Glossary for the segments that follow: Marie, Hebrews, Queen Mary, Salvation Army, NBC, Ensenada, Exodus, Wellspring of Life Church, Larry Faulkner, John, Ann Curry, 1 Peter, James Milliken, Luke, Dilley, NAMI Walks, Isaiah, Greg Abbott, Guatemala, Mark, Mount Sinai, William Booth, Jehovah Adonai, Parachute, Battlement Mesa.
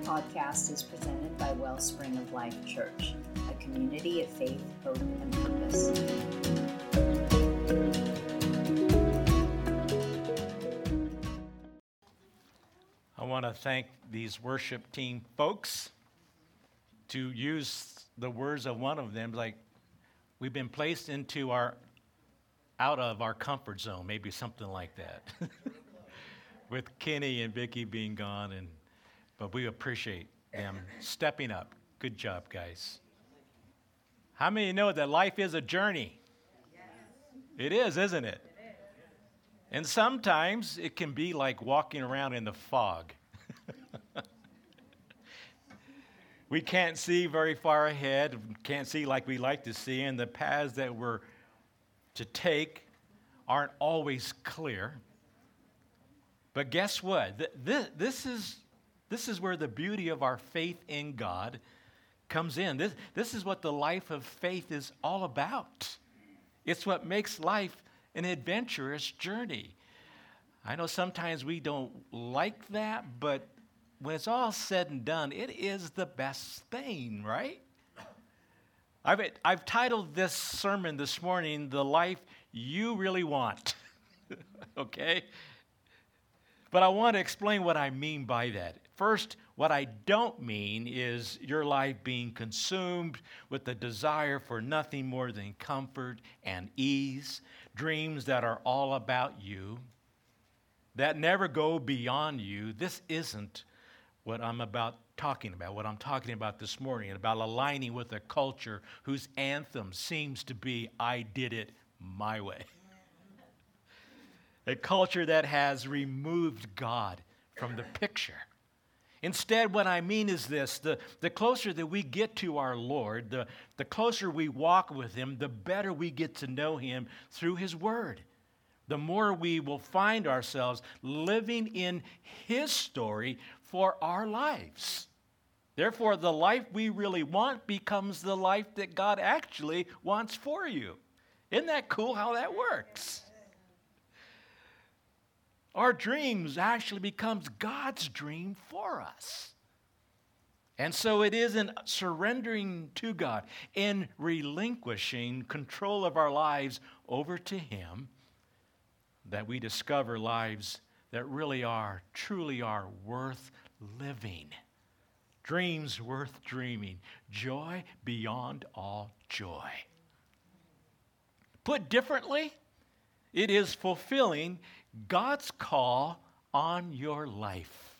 following podcast is presented by Wellspring of Life Church, a community of faith, hope, and purpose. I want to thank these worship team folks to use the words of one of them, like, we've been placed into out of our comfort zone, maybe something like that. With Kenny and Vicky being gone, but we appreciate them stepping up. Good job, guys. How many know that life is a journey? Yes. It is, isn't it? It is. And sometimes it can be like walking around in the fog. We can't see very far ahead, can't see like we like to see, and the paths that we're to take aren't always clear. But guess what? This is where the beauty of our faith in God comes in. This is what the life of faith is all about. It's what makes life an adventurous journey. I know sometimes we don't like that, but when it's all said and done, it is the best thing, right? I've titled this sermon this morning, The Life You Really Want. Okay? But I want to explain what I mean by that. First, what I don't mean is your life being consumed with the desire for nothing more than comfort and ease, dreams that are all about you, that never go beyond you. This isn't what I'm talking about this morning, about aligning with a culture whose anthem seems to be, I did it my way. A culture that has removed God from the picture. Instead, what I mean is this, the closer that we get to our Lord, the closer we walk with Him, the better we get to know Him through His Word. The more we will find ourselves living in His story for our lives. Therefore, the life we really want becomes the life that God actually wants for you. Isn't that cool how that works? Our dreams actually becomes God's dream for us. And so it is in surrendering to God, in relinquishing control of our lives over to Him, that we discover lives that really are, truly are worth living. Dreams worth dreaming. Joy beyond all joy. Put differently, it is fulfilling God's call on your life.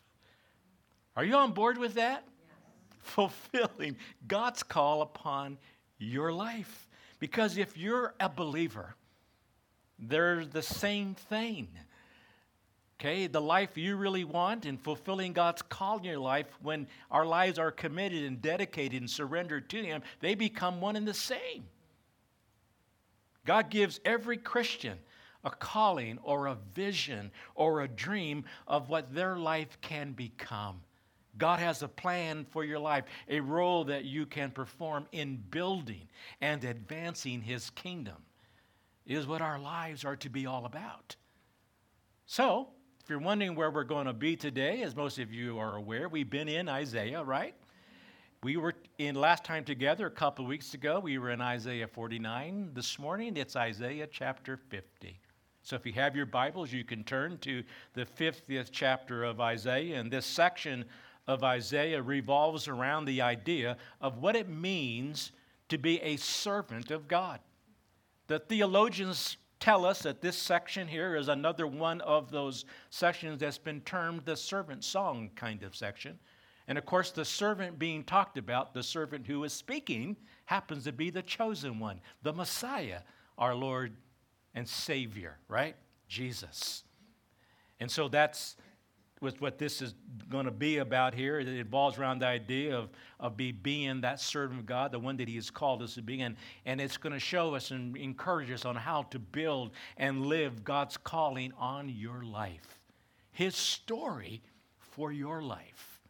Are you on board with that? Yes. Fulfilling God's call upon your life. Because if you're a believer, they're the same thing. Okay, the life you really want and fulfilling God's call in your life, when our lives are committed and dedicated and surrendered to Him, they become one and the same. God gives every Christian a calling or a vision or a dream of what their life can become. God has a plan for your life, a role that you can perform in building and advancing His kingdom. It is what our lives are to be all about. So, if you're wondering where we're going to be today, as most of you are aware, we've been in Isaiah, right? We were in last time together a couple of weeks ago. We were in Isaiah 49. This morning, it's Isaiah chapter 50. So if you have your Bibles, you can turn to the 50th chapter of Isaiah. And this section of Isaiah revolves around the idea of what it means to be a servant of God. The theologians tell us that this section here is another one of those sections that's been termed the servant song kind of section. And of course, the servant being talked about, the servant who is speaking, happens to be the chosen one, the Messiah, our Lord and Savior, right? Jesus. And so that's what this is going to be about here. It revolves around the idea of being that servant of God, the one that He has called us to be. And it's going to show us and encourage us on how to build and live God's calling on your life, His story for your life.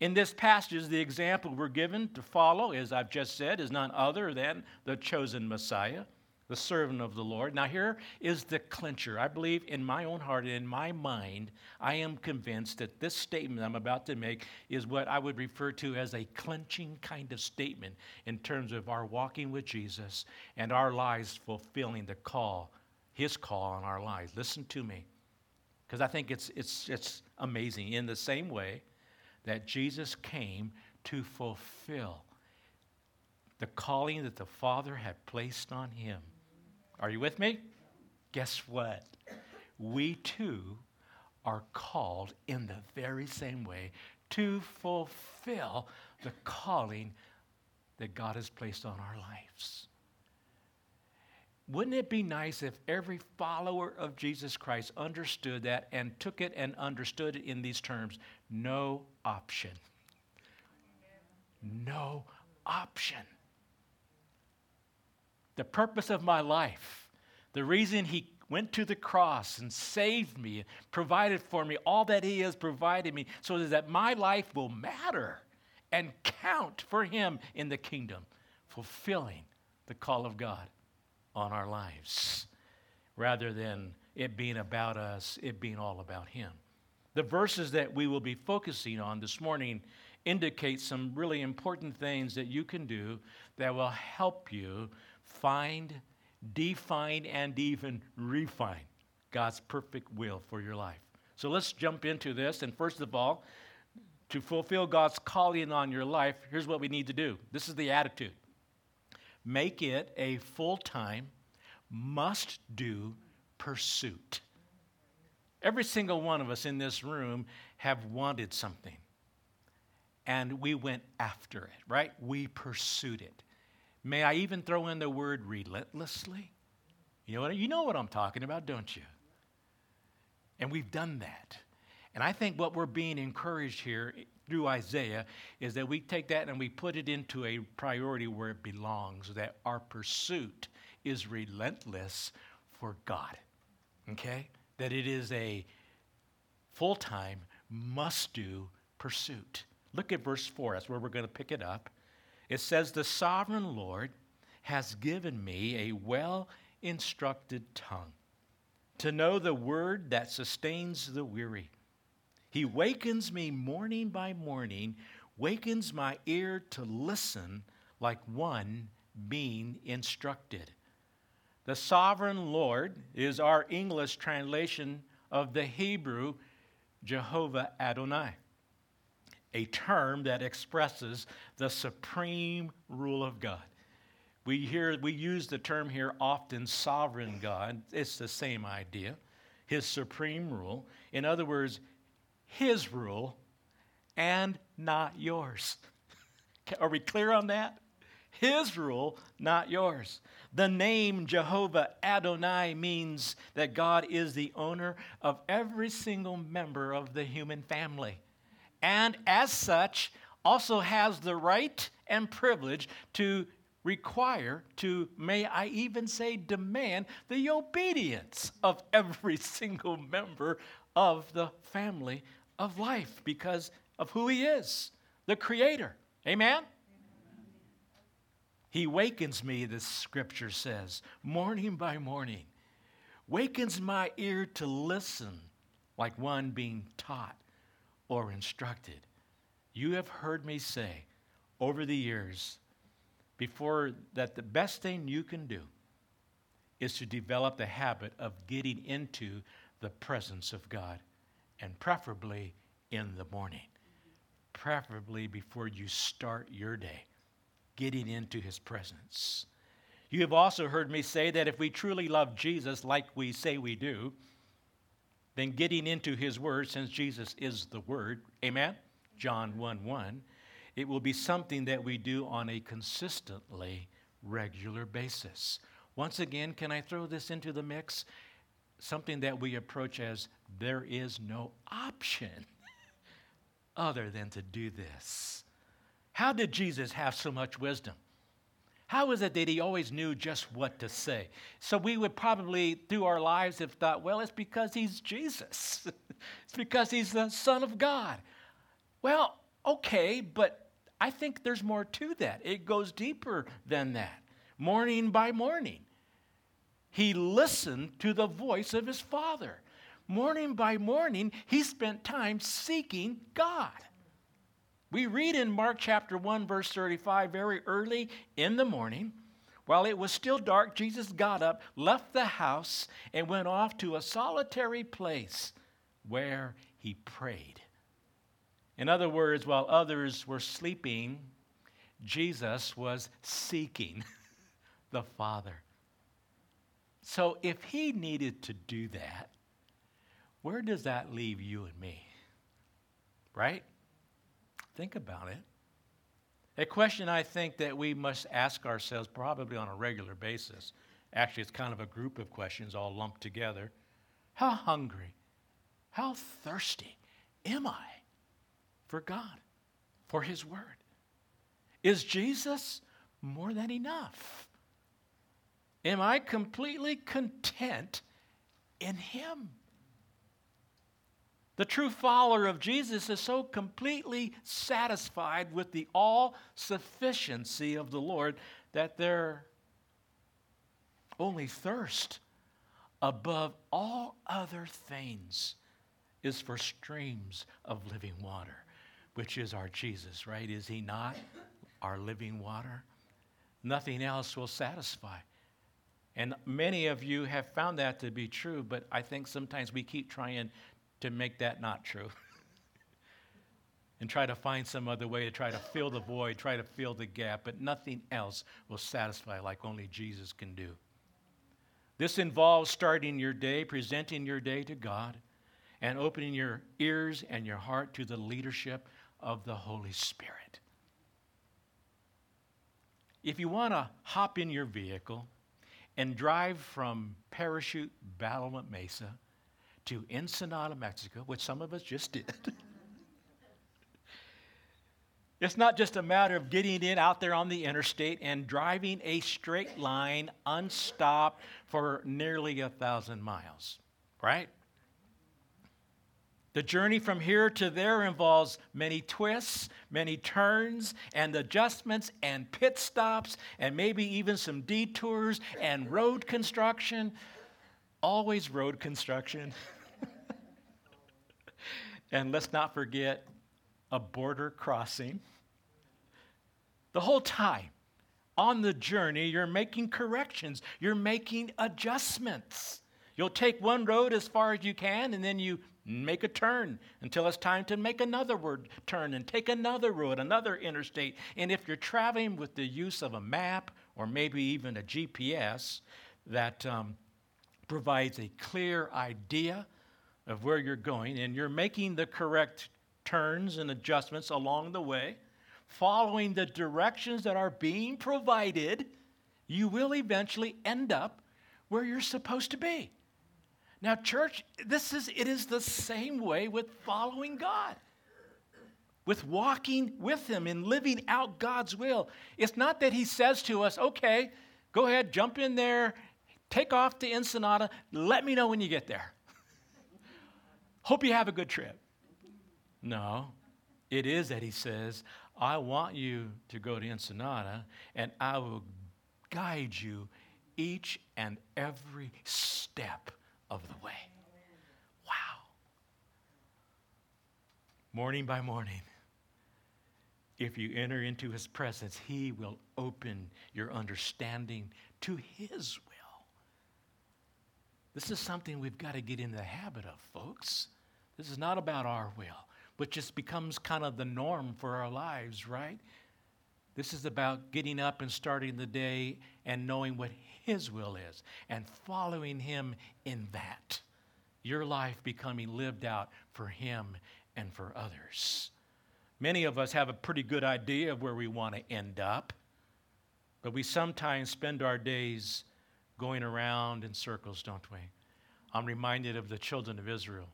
In this passage, the example we're given to follow, as I've just said, is none other than the chosen Messiah, the servant of the Lord. Now here is the clincher. I believe in my own heart and in my mind, I am convinced that this statement I'm about to make is what I would refer to as a clinching kind of statement in terms of our walking with Jesus and our lives fulfilling the call, his call on our lives. Listen to me, because I think it's amazing. In the same way that Jesus came to fulfill the calling that the Father had placed on him. Are you with me? Guess what? We too are called in the very same way to fulfill the calling that God has placed on our lives. Wouldn't it be nice if every follower of Jesus Christ understood that and took it and understood it in these terms? No option. No option. The purpose of my life, the reason he went to the cross and saved me, provided for me all that he has provided me, so that my life will matter and count for him in the kingdom, fulfilling the call of God on our lives, rather than it being about us, it being all about him. The verses that we will be focusing on this morning indicate some really important things that you can do that will help you find, define, and even refine God's perfect will for your life. So let's jump into this. And first of all, to fulfill God's calling on your life, here's what we need to do. This is the attitude. Make it a full-time, must-do pursuit. Every single one of us in this room have wanted something, and we went after it, right? We pursued it. May I even throw in the word relentlessly? You know what I'm talking about, don't you? And we've done that. And I think what we're being encouraged here through Isaiah is that we take that and we put it into a priority where it belongs, that our pursuit is relentless for God, okay? That it is a full-time, must-do pursuit. Look at verse 4. That's where we're going to pick it up. It says, "The sovereign Lord has given me a well-instructed tongue to know the word that sustains the weary. He wakens me morning by morning, wakens my ear to listen like one being instructed." The sovereign Lord is our English translation of the Hebrew Jehovah Adonai, a term that expresses the supreme rule of God. We use the term here often, sovereign God. It's the same idea, his supreme rule. In other words, his rule and not yours. Are we clear on that? His rule, not yours. The name Jehovah Adonai means that God is the owner of every single member of the human family, and as such, also has the right and privilege to require, to, may I even say, demand the obedience of every single member of the family of life because of who he is, the creator. Amen? He wakens me, the scripture says, morning by morning, wakens my ear to listen like one being taught or instructed. You have heard me say over the years before that the best thing you can do is to develop the habit of getting into the presence of God, and preferably in the morning, preferably before you start your day, getting into his presence. You have also heard me say that if we truly love Jesus like we say we do, then getting into his word, since Jesus is the word, amen, John 1:1, it will be something that we do on a consistently regular basis. Once again, can I throw this into the mix? Something that we approach as there is no option other than to do this. How did Jesus have so much wisdom? How is it that he always knew just what to say? So we would probably, through our lives, have thought, well, it's because he's Jesus. It's because he's the Son of God. Well, okay, but I think there's more to that. It goes deeper than that. Morning by morning, He listened to the voice of his Father. Morning by morning, he spent time seeking God. We read in Mark chapter 1, verse 35, very early in the morning, while it was still dark, Jesus got up, left the house, and went off to a solitary place where he prayed. In other words, while others were sleeping, Jesus was seeking the Father. So if he needed to do that, where does that leave you and me? Right? Think about it. A question I think that we must ask ourselves probably on a regular basis. Actually, it's kind of a group of questions all lumped together. How hungry, how thirsty am I for God, for his word? Is Jesus more than enough? Am I completely content in him? The true follower of Jesus is so completely satisfied with the all-sufficiency of the Lord that their only thirst above all other things is for streams of living water, which is our Jesus, right? Is he not our living water? Nothing else will satisfy. And many of you have found that to be true, but I think sometimes we keep trying to make that not true and try to find some other way to try to fill the void, try to fill the gap, but nothing else will satisfy like only Jesus can do. This involves starting your day, presenting your day to God, and opening your ears and your heart to the leadership of the Holy Spirit. If you want to hop in your vehicle and drive from Parachute, Battlement Mesa, to Ensenada, Mexico, which some of us just did. It's not just a matter of getting in out there on the interstate and driving a straight line unstopped for nearly 1,000 miles, right? The journey from here to there involves many twists, many turns, and adjustments, and pit stops, and maybe even some detours, and road construction. Always road construction. And let's not forget a border crossing. The whole time on the journey, you're making corrections. You're making adjustments. You'll take one road as far as you can, and then you make a turn until it's time to make another turn and take another road, another interstate. And if you're traveling with the use of a map or maybe even a GPS that provides a clear idea of where you're going, and you're making the correct turns and adjustments along the way, following the directions that are being provided, you will eventually end up where you're supposed to be. Now, church, it is the same way with following God, with walking with him and living out God's will. It's not that he says to us, okay, go ahead, jump in there, take off to Ensenada, let me know when you get there. Hope you have a good trip. No, it is that he says, I want you to go to Ensenada, and I will guide you each and every step of the way. Wow. Morning by morning, if you enter into his presence, he will open your understanding to his will. This is something we've got to get in the habit of, folks. This is not about our will, which just becomes kind of the norm for our lives, right? This is about getting up and starting the day and knowing what his will is and following him in that. Your life becoming lived out for him and for others. Many of us have a pretty good idea of where we want to end up, but we sometimes spend our days going around in circles, don't we? I'm reminded of the children of Israel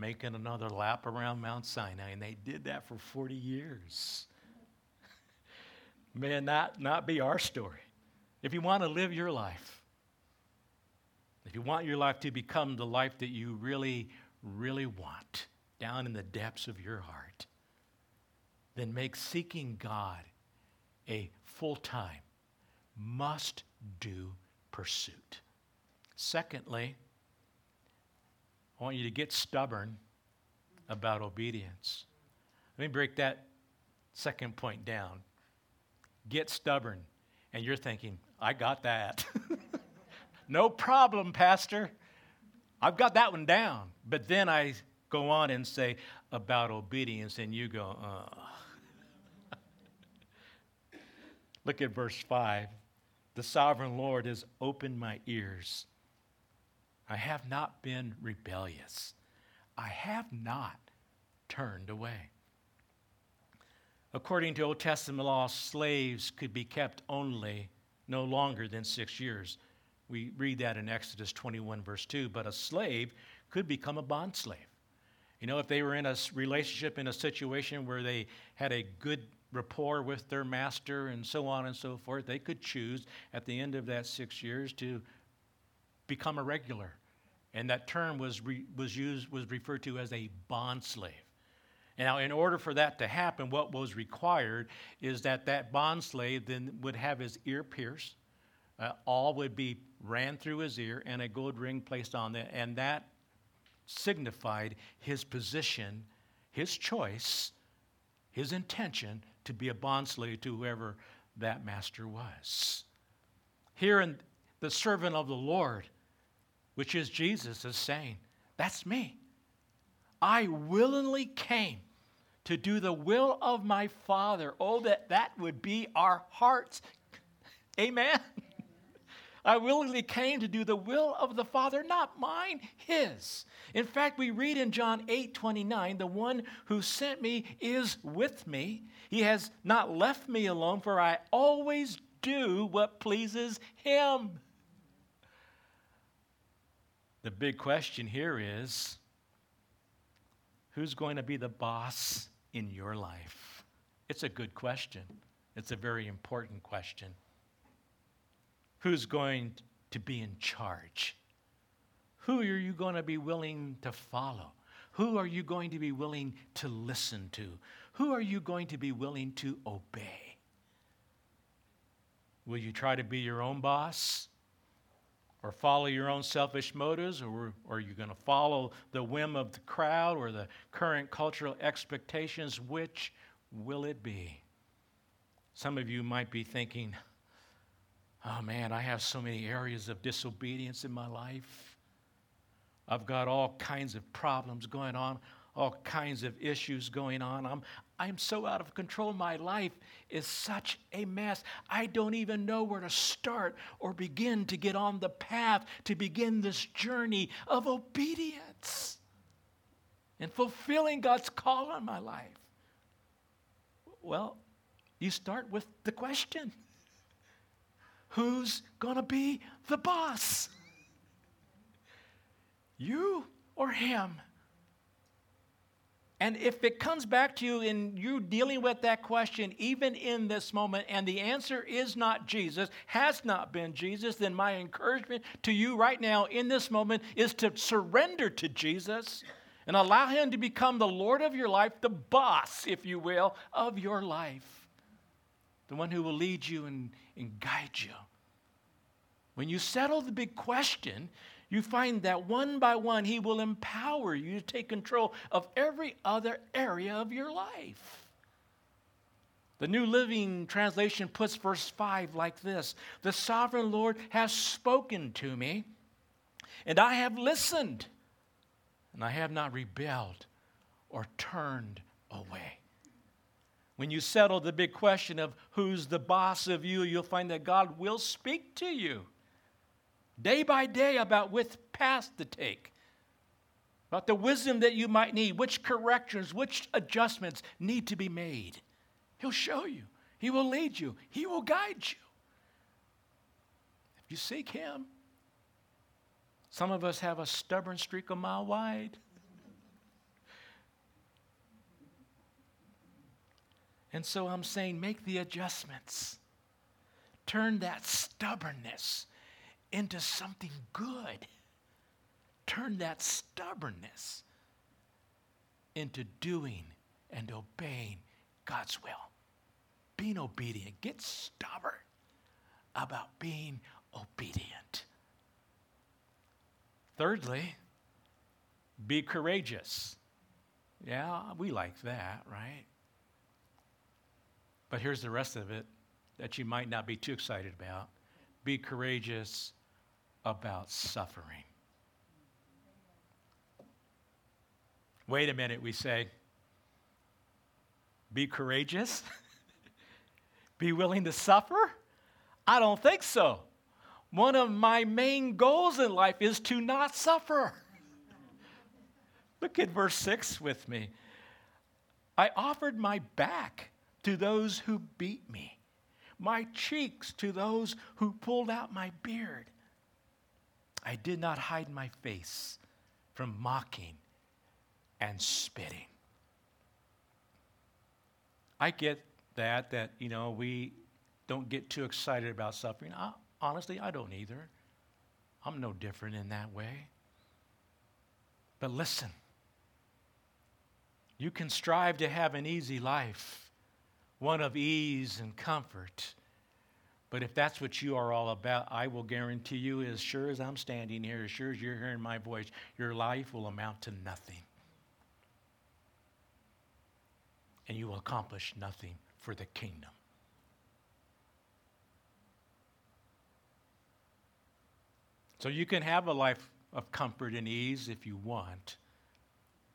making another lap around Mount Sinai, and they did that for 40 years. May not be our story. If you want to live your life, if you want your life to become the life that you really, really want down in the depths of your heart, then make seeking God a full-time, must-do pursuit. Secondly, I want you to get stubborn about obedience. Let me break that second point down. Get stubborn. And you're thinking, I got that. No problem, Pastor. I've got that one down. But then I go on and say about obedience, and you go, Look at verse 5. The sovereign Lord has opened my ears. I have not been rebellious. I have not turned away. According to Old Testament law, slaves could be kept only no longer than 6 years. We read that in Exodus 21, verse 2. But a slave could become a bondslave. You know, if they were in a relationship, in a situation where they had a good rapport with their master and so on and so forth, they could choose at the end of that 6 years to become a regular. And that term was referred to as a bondslave. Now, in order for that to happen, what was required is that that bondslave then would have his ear pierced, all would be ran through his ear, and a gold ring placed on it, and that signified his position, his choice, his intention to be a bondslave to whoever that master was. Here in the servant of the Lord, which is Jesus, is saying, that's me. I willingly came to do the will of my Father. Oh, that would be our hearts. Amen. I willingly came to do the will of the Father, not mine, his. In fact, we read in John 8:29, the one who sent me is with me. He has not left me alone, for I always do what pleases him. The big question here is, who's going to be the boss in your life? It's a good question. It's a very important question. Who's going to be in charge? Who are you going to be willing to follow? Who are you going to be willing to listen to? Who are you going to be willing to obey? Will you try to be your own boss or follow your own selfish motives, or are you going to follow the whim of the crowd or the current cultural expectations? Which will it be? Some of you might be thinking, oh man, I have so many areas of disobedience in my life. I've got all kinds of problems going on, all kinds of issues going on. I'm so out of control. My life is such a mess. I don't even know where to start or begin to get on the path to begin this journey of obedience and fulfilling God's call on my life. Well, you start with the question. Who's going to be the boss? You or him? And if it comes back to you and you're dealing with that question, even in this moment, and the answer is not Jesus, has not been Jesus, then my encouragement to you right now in this moment is to surrender to Jesus and allow him to become the Lord of your life, the boss, if you will, of your life. The one who will lead you and guide you. When you settle the big question, you find that one by one, he will empower you to take control of every other area of your life. The New Living Translation puts verse 5 like this: the sovereign Lord has spoken to me, and I have listened, and I have not rebelled or turned away. When you settle the big question of who's the boss of you, you'll find that God will speak to you day by day about which path to take, about the wisdom that you might need, which corrections, which adjustments need to be made. He'll show you. He will lead you. He will guide you. If you seek him, some of us have a stubborn streak a mile wide. And so I'm saying, make the adjustments. Turn that stubbornness into something good. Turn that stubbornness into doing and obeying God's will. Being obedient. Get stubborn about being obedient. Thirdly, be courageous. Yeah, we like that, right? But here's the rest of it that you might not be too excited about. Be courageous about suffering. Wait a minute, we say. Be courageous? Be willing to suffer? I don't think so. One of my main goals in life is to not suffer. Look at verse 6 with me. I offered my back to those who beat me, my cheeks to those who pulled out my beard. I did not hide my face from mocking and spitting. I get that, you know, we don't get too excited about suffering. Honestly, I don't either. I'm no different in that way. But listen, you can strive to have an easy life, one of ease and comfort. But if that's what you are all about, I will guarantee you, as sure as I'm standing here, as sure as you're hearing my voice, your life will amount to nothing. And you will accomplish nothing for the kingdom. So you can have a life of comfort and ease if you want,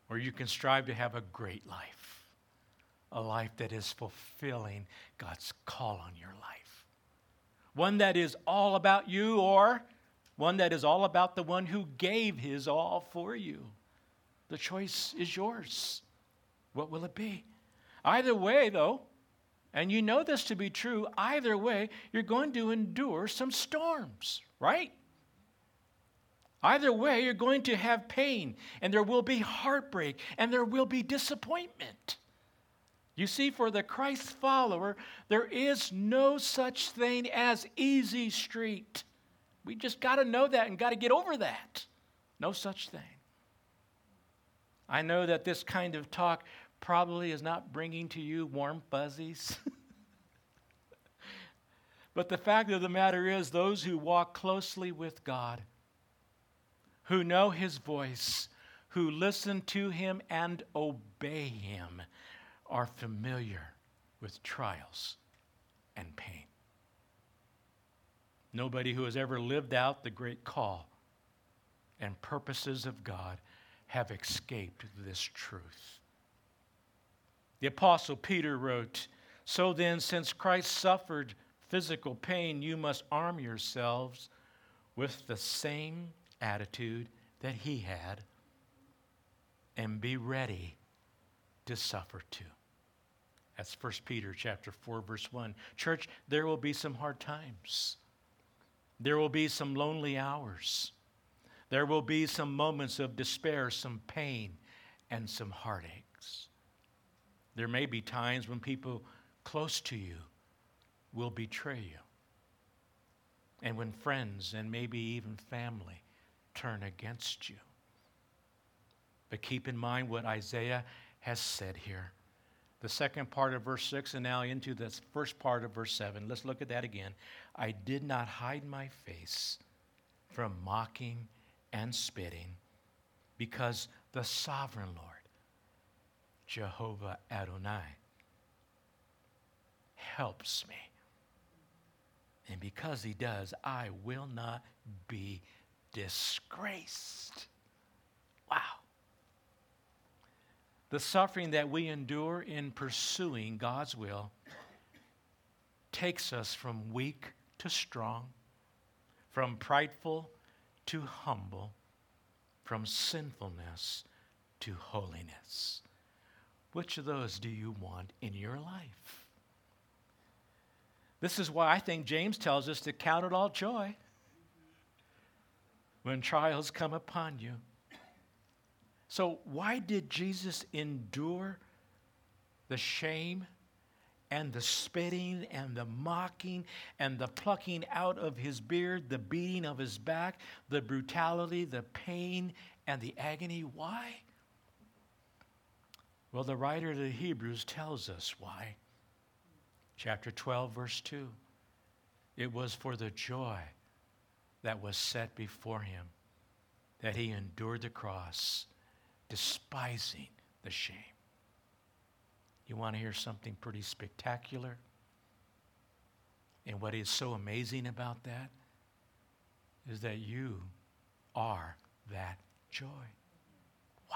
or you can strive to have a great life, a life that is fulfilling God's call on your life. One that is all about you, or one that is all about the one who gave his all for you. The choice is yours. What will it be? Either way, though, and you know this to be true, either way, you're going to endure some storms, right? Either way, you're going to have pain, and there will be heartbreak, and there will be disappointment. You see, for the Christ follower, there is no such thing as easy street. We just got to know that and got to get over that. No such thing. I know that this kind of talk probably is not bringing to you warm fuzzies. But the fact of the matter is, those who walk closely with God, who know his voice, who listen to him and obey him, are familiar with trials and pain. Nobody who has ever lived out the great call and purposes of God have escaped this truth. The Apostle Peter wrote, "So then, since Christ suffered physical pain, you must arm yourselves with the same attitude that he had, and be ready to suffer too." That's 1 Peter chapter 4, verse 1. Church, there will be some hard times. There will be some lonely hours. There will be some moments of despair, some pain, and some heartaches. There may be times when people close to you will betray you, and when friends and maybe even family turn against you. But keep in mind what Isaiah has said here. The second part of verse 6 and now into the first part of verse 7. Let's look at that again. I did not hide my face from mocking and spitting, because the sovereign Lord, Jehovah Adonai, helps me. And because he does, I will not be disgraced. Wow. The suffering that we endure in pursuing God's will takes us from weak to strong, from prideful to humble, from sinfulness to holiness. Which of those do you want in your life? This is why I think James tells us to count it all joy when trials come upon you. So why did Jesus endure the shame and the spitting and the mocking and the plucking out of his beard, the beating of his back, the brutality, the pain, and the agony? Why? Well, the writer of the Hebrews tells us why. Chapter 12, verse 2. It was for the joy that was set before him that he endured the cross, despising the shame. You want to hear something pretty spectacular? And what is so amazing about that is that you are that joy. Wow.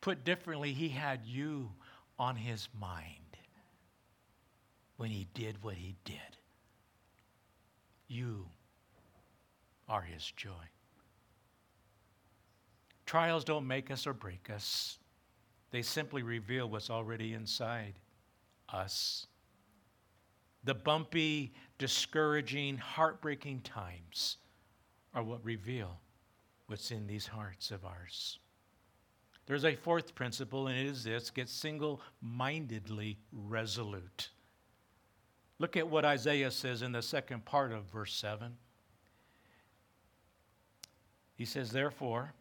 Put differently, he had you on his mind when he did what he did. You are his joy. Trials don't make us or break us. They simply reveal what's already inside us. The bumpy, discouraging, heartbreaking times are what reveal what's in these hearts of ours. There's a fourth principle, and it is this: get single-mindedly resolute. Look at what Isaiah says in the second part of verse 7. He says, "Therefore,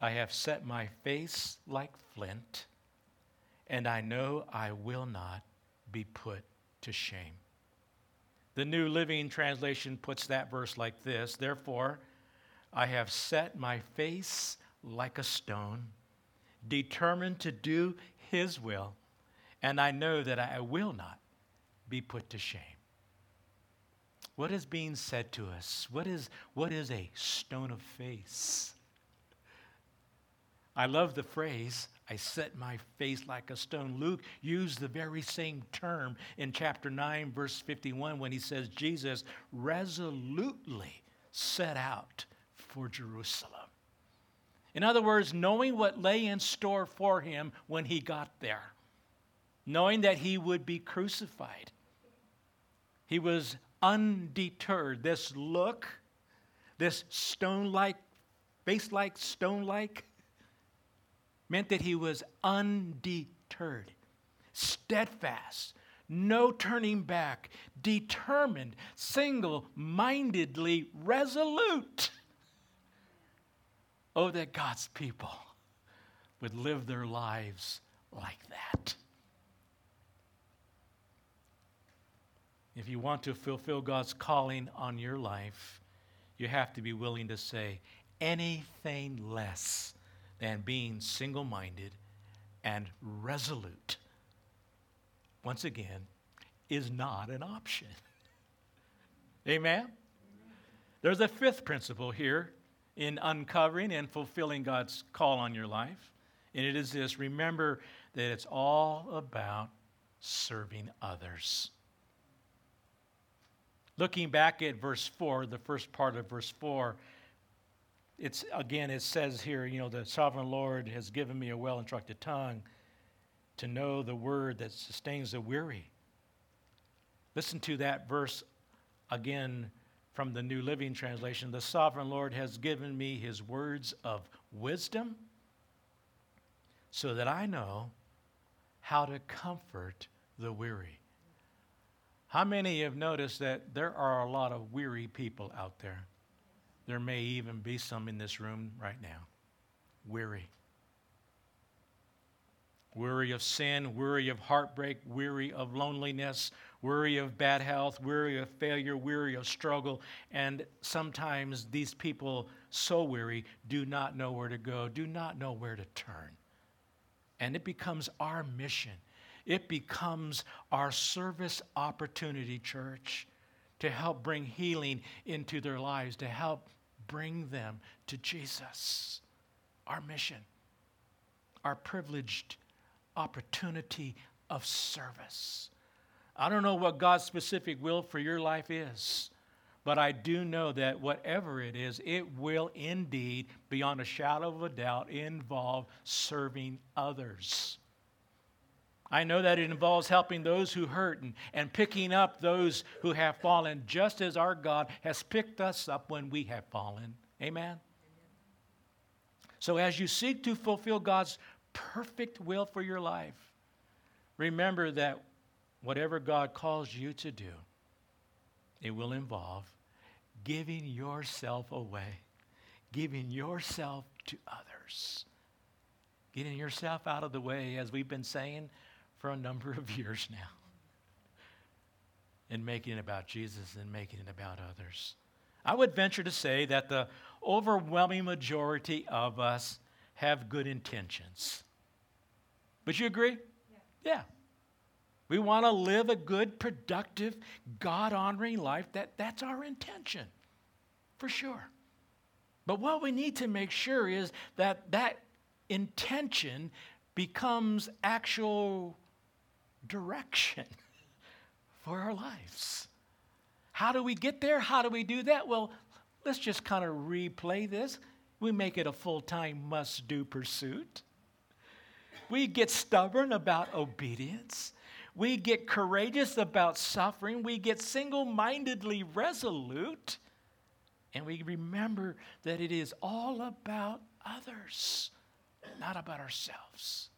I have set my face like flint, and I know I will not be put to shame." The New Living Translation puts that verse like this: "Therefore, I have set my face like a stone, determined to do his will, and I know that I will not be put to shame." What is being said to us? What is a stone of face? I love the phrase, "I set my face like a stone." Luke used the very same term in chapter 9, verse 51, when he says Jesus resolutely set out for Jerusalem. In other words, knowing what lay in store for him when he got there, knowing that he would be crucified, he was undeterred. This look, this stone-like, face-like, stone-like, meant that he was undeterred, steadfast, no turning back, determined, single-mindedly resolute. Oh, that God's people would live their lives like that. If you want to fulfill God's calling on your life, you have to be willing to say anything less than being single-minded and resolute, once again, is not an option. Amen? There's a fifth principle here in uncovering and fulfilling God's call on your life, and it is this: remember that it's all about serving others. Looking back at verse 4, the first part of verse 4, it's again, it says here, you know, the sovereign Lord has given me a well-instructed tongue to know the word that sustains the weary. Listen to that verse again from the New Living Translation. The sovereign Lord has given me his words of wisdom so that I know how to comfort the weary. How many have noticed that there are a lot of weary people out there? There may even be some in this room right now. Weary. Weary of sin, weary of heartbreak, weary of loneliness, weary of bad health, weary of failure, weary of struggle. And sometimes these people, so weary, do not know where to go, do not know where to turn. And it becomes our mission. It becomes our service opportunity, church, to help bring healing into their lives, to help bring them to Jesus. Our mission, our privileged opportunity of service. I don't know what God's specific will for your life is, but I do know that whatever it is, it will indeed, beyond a shadow of a doubt, involve serving others. I know that it involves helping those who hurt and picking up those who have fallen, just as our God has picked us up when we have fallen. Amen? So as you seek to fulfill God's perfect will for your life, remember that whatever God calls you to do, it will involve giving yourself away, giving yourself to others, getting yourself out of the way, as we've been saying for a number of years now, and making it about Jesus and making it about others. I would venture to say that the overwhelming majority of us have good intentions. Would you agree? Yeah. We want to live a good, productive, God-honoring life. That's our intention, for sure. But what we need to make sure is that intention becomes actual direction for our lives. How do we get there? How do we do that? Well, let's just kind of replay this. We make it a full-time must-do pursuit. We get stubborn about obedience. We get courageous about suffering. We get single-mindedly resolute. And we remember that it is all about others, not about ourselves.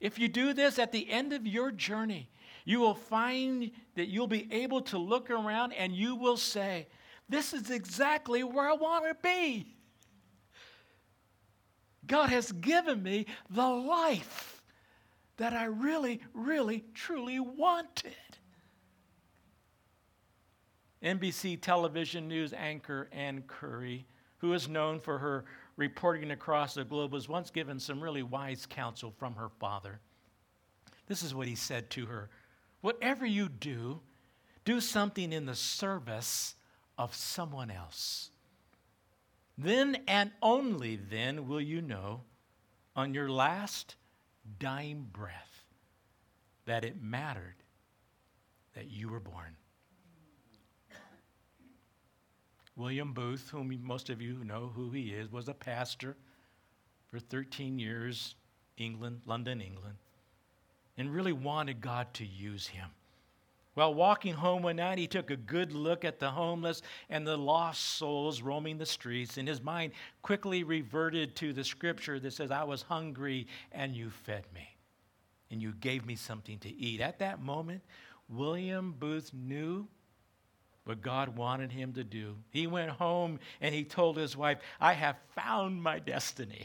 If you do this at the end of your journey, you will find that you'll be able to look around and you will say, this is exactly where I want to be. God has given me the life that I really, really, truly wanted. NBC television news anchor Ann Curry, who is known for her reporting across the globe, was once given some really wise counsel from her father. This is what he said to her. Whatever you do, do something in the service of someone else. Then and only then will you know, on your last dying breath, that it mattered that you were born. William Booth, whom most of you know who he is, was a pastor for 13 years, London, England, and really wanted God to use him. While walking home one night, he took a good look at the homeless and the lost souls roaming the streets, and his mind quickly reverted to the scripture that says, I was hungry and you fed me, and you gave me something to eat. At that moment, William Booth knew what God wanted him to do. He went home and he told his wife, I have found my destiny,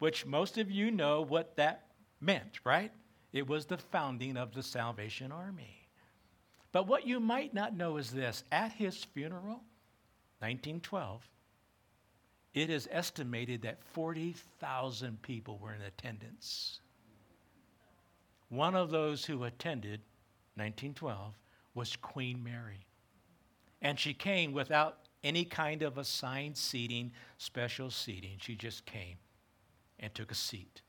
which most of you know what that meant, right? It was the founding of the Salvation Army. But what you might not know is this. At his funeral, 1912, it is estimated that 40,000 people were in attendance. One of those who attended 1912 was Queen Mary. And she came without any kind of assigned seating, special seating. She just came and took a seat.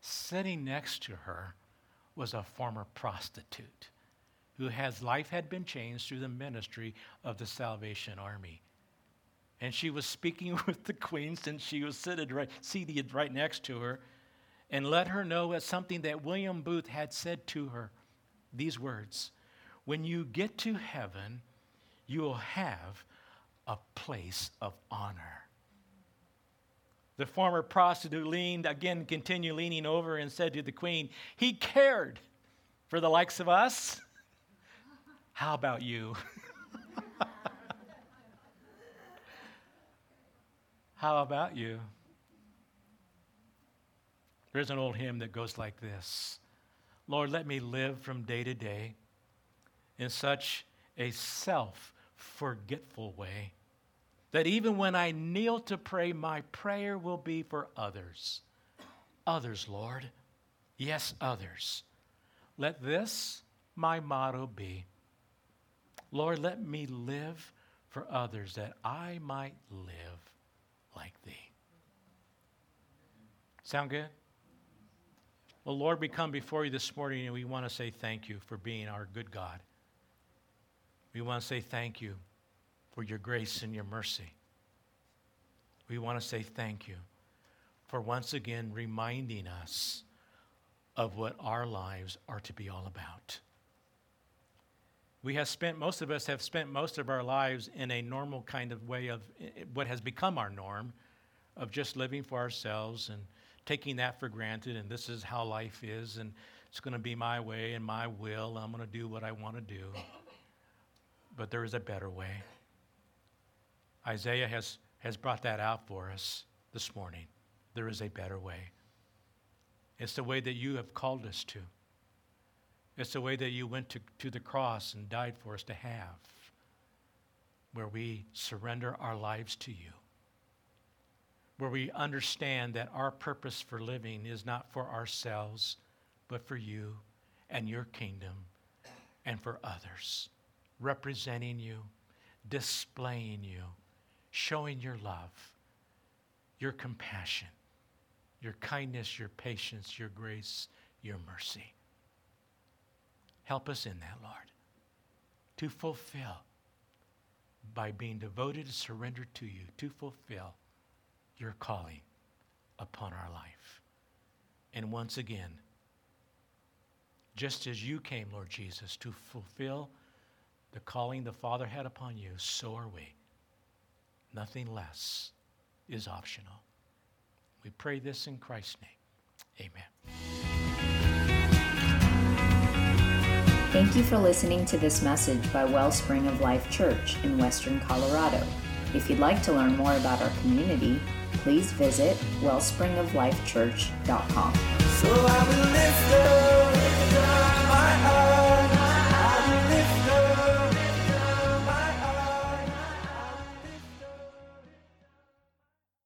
Sitting next to her was a former prostitute whose life had been changed through the ministry of the Salvation Army. And she was speaking with the Queen since she was seated right next to her, and let her know as something that William Booth had said to her, these words, when you get to heaven, you will have a place of honor. The former prostitute continued leaning over and said to the Queen, he cared for the likes of us. How about you? How about you? There's an old hymn that goes like this. Lord, let me live from day to day in such a self-forgetful way that even when I kneel to pray, my prayer will be for others. Others, Lord. Yes, others. Let this my motto be. Lord, let me live for others that I might live like thee. Sound good? Well, Lord, we come before you this morning and we want to say thank you for being our good God. We want to say thank you for your grace and your mercy. We want to say thank you for once again reminding us of what our lives are to be all about. Most of us have spent most of our lives in a normal kind of way of what has become our norm of just living for ourselves and taking that for granted, and this is how life is, and it's going to be my way and my will, and I'm going to do what I want to do. But there is a better way. Isaiah has brought that out for us this morning. There is a better way. It's the way that you have called us to. It's the way that you went to the cross and died for us to have. where we surrender our lives to you, where we understand that our purpose for living is not for ourselves, but for you and your kingdom and for others, representing you, displaying you, showing your love, your compassion, your kindness, your patience, your grace, your mercy. Help us in that, Lord, to fulfill by being devoted and surrendered to you, to fulfill your calling upon our life. And once again, just as you came, Lord Jesus, to fulfill the calling the Father had upon you, so are we. Nothing less is optional. We pray this in Christ's name. Amen. Thank you for listening to this message by Wellspring of Life Church in Western Colorado. If you'd like to learn more about our community, please visit wellspringoflifechurch.com.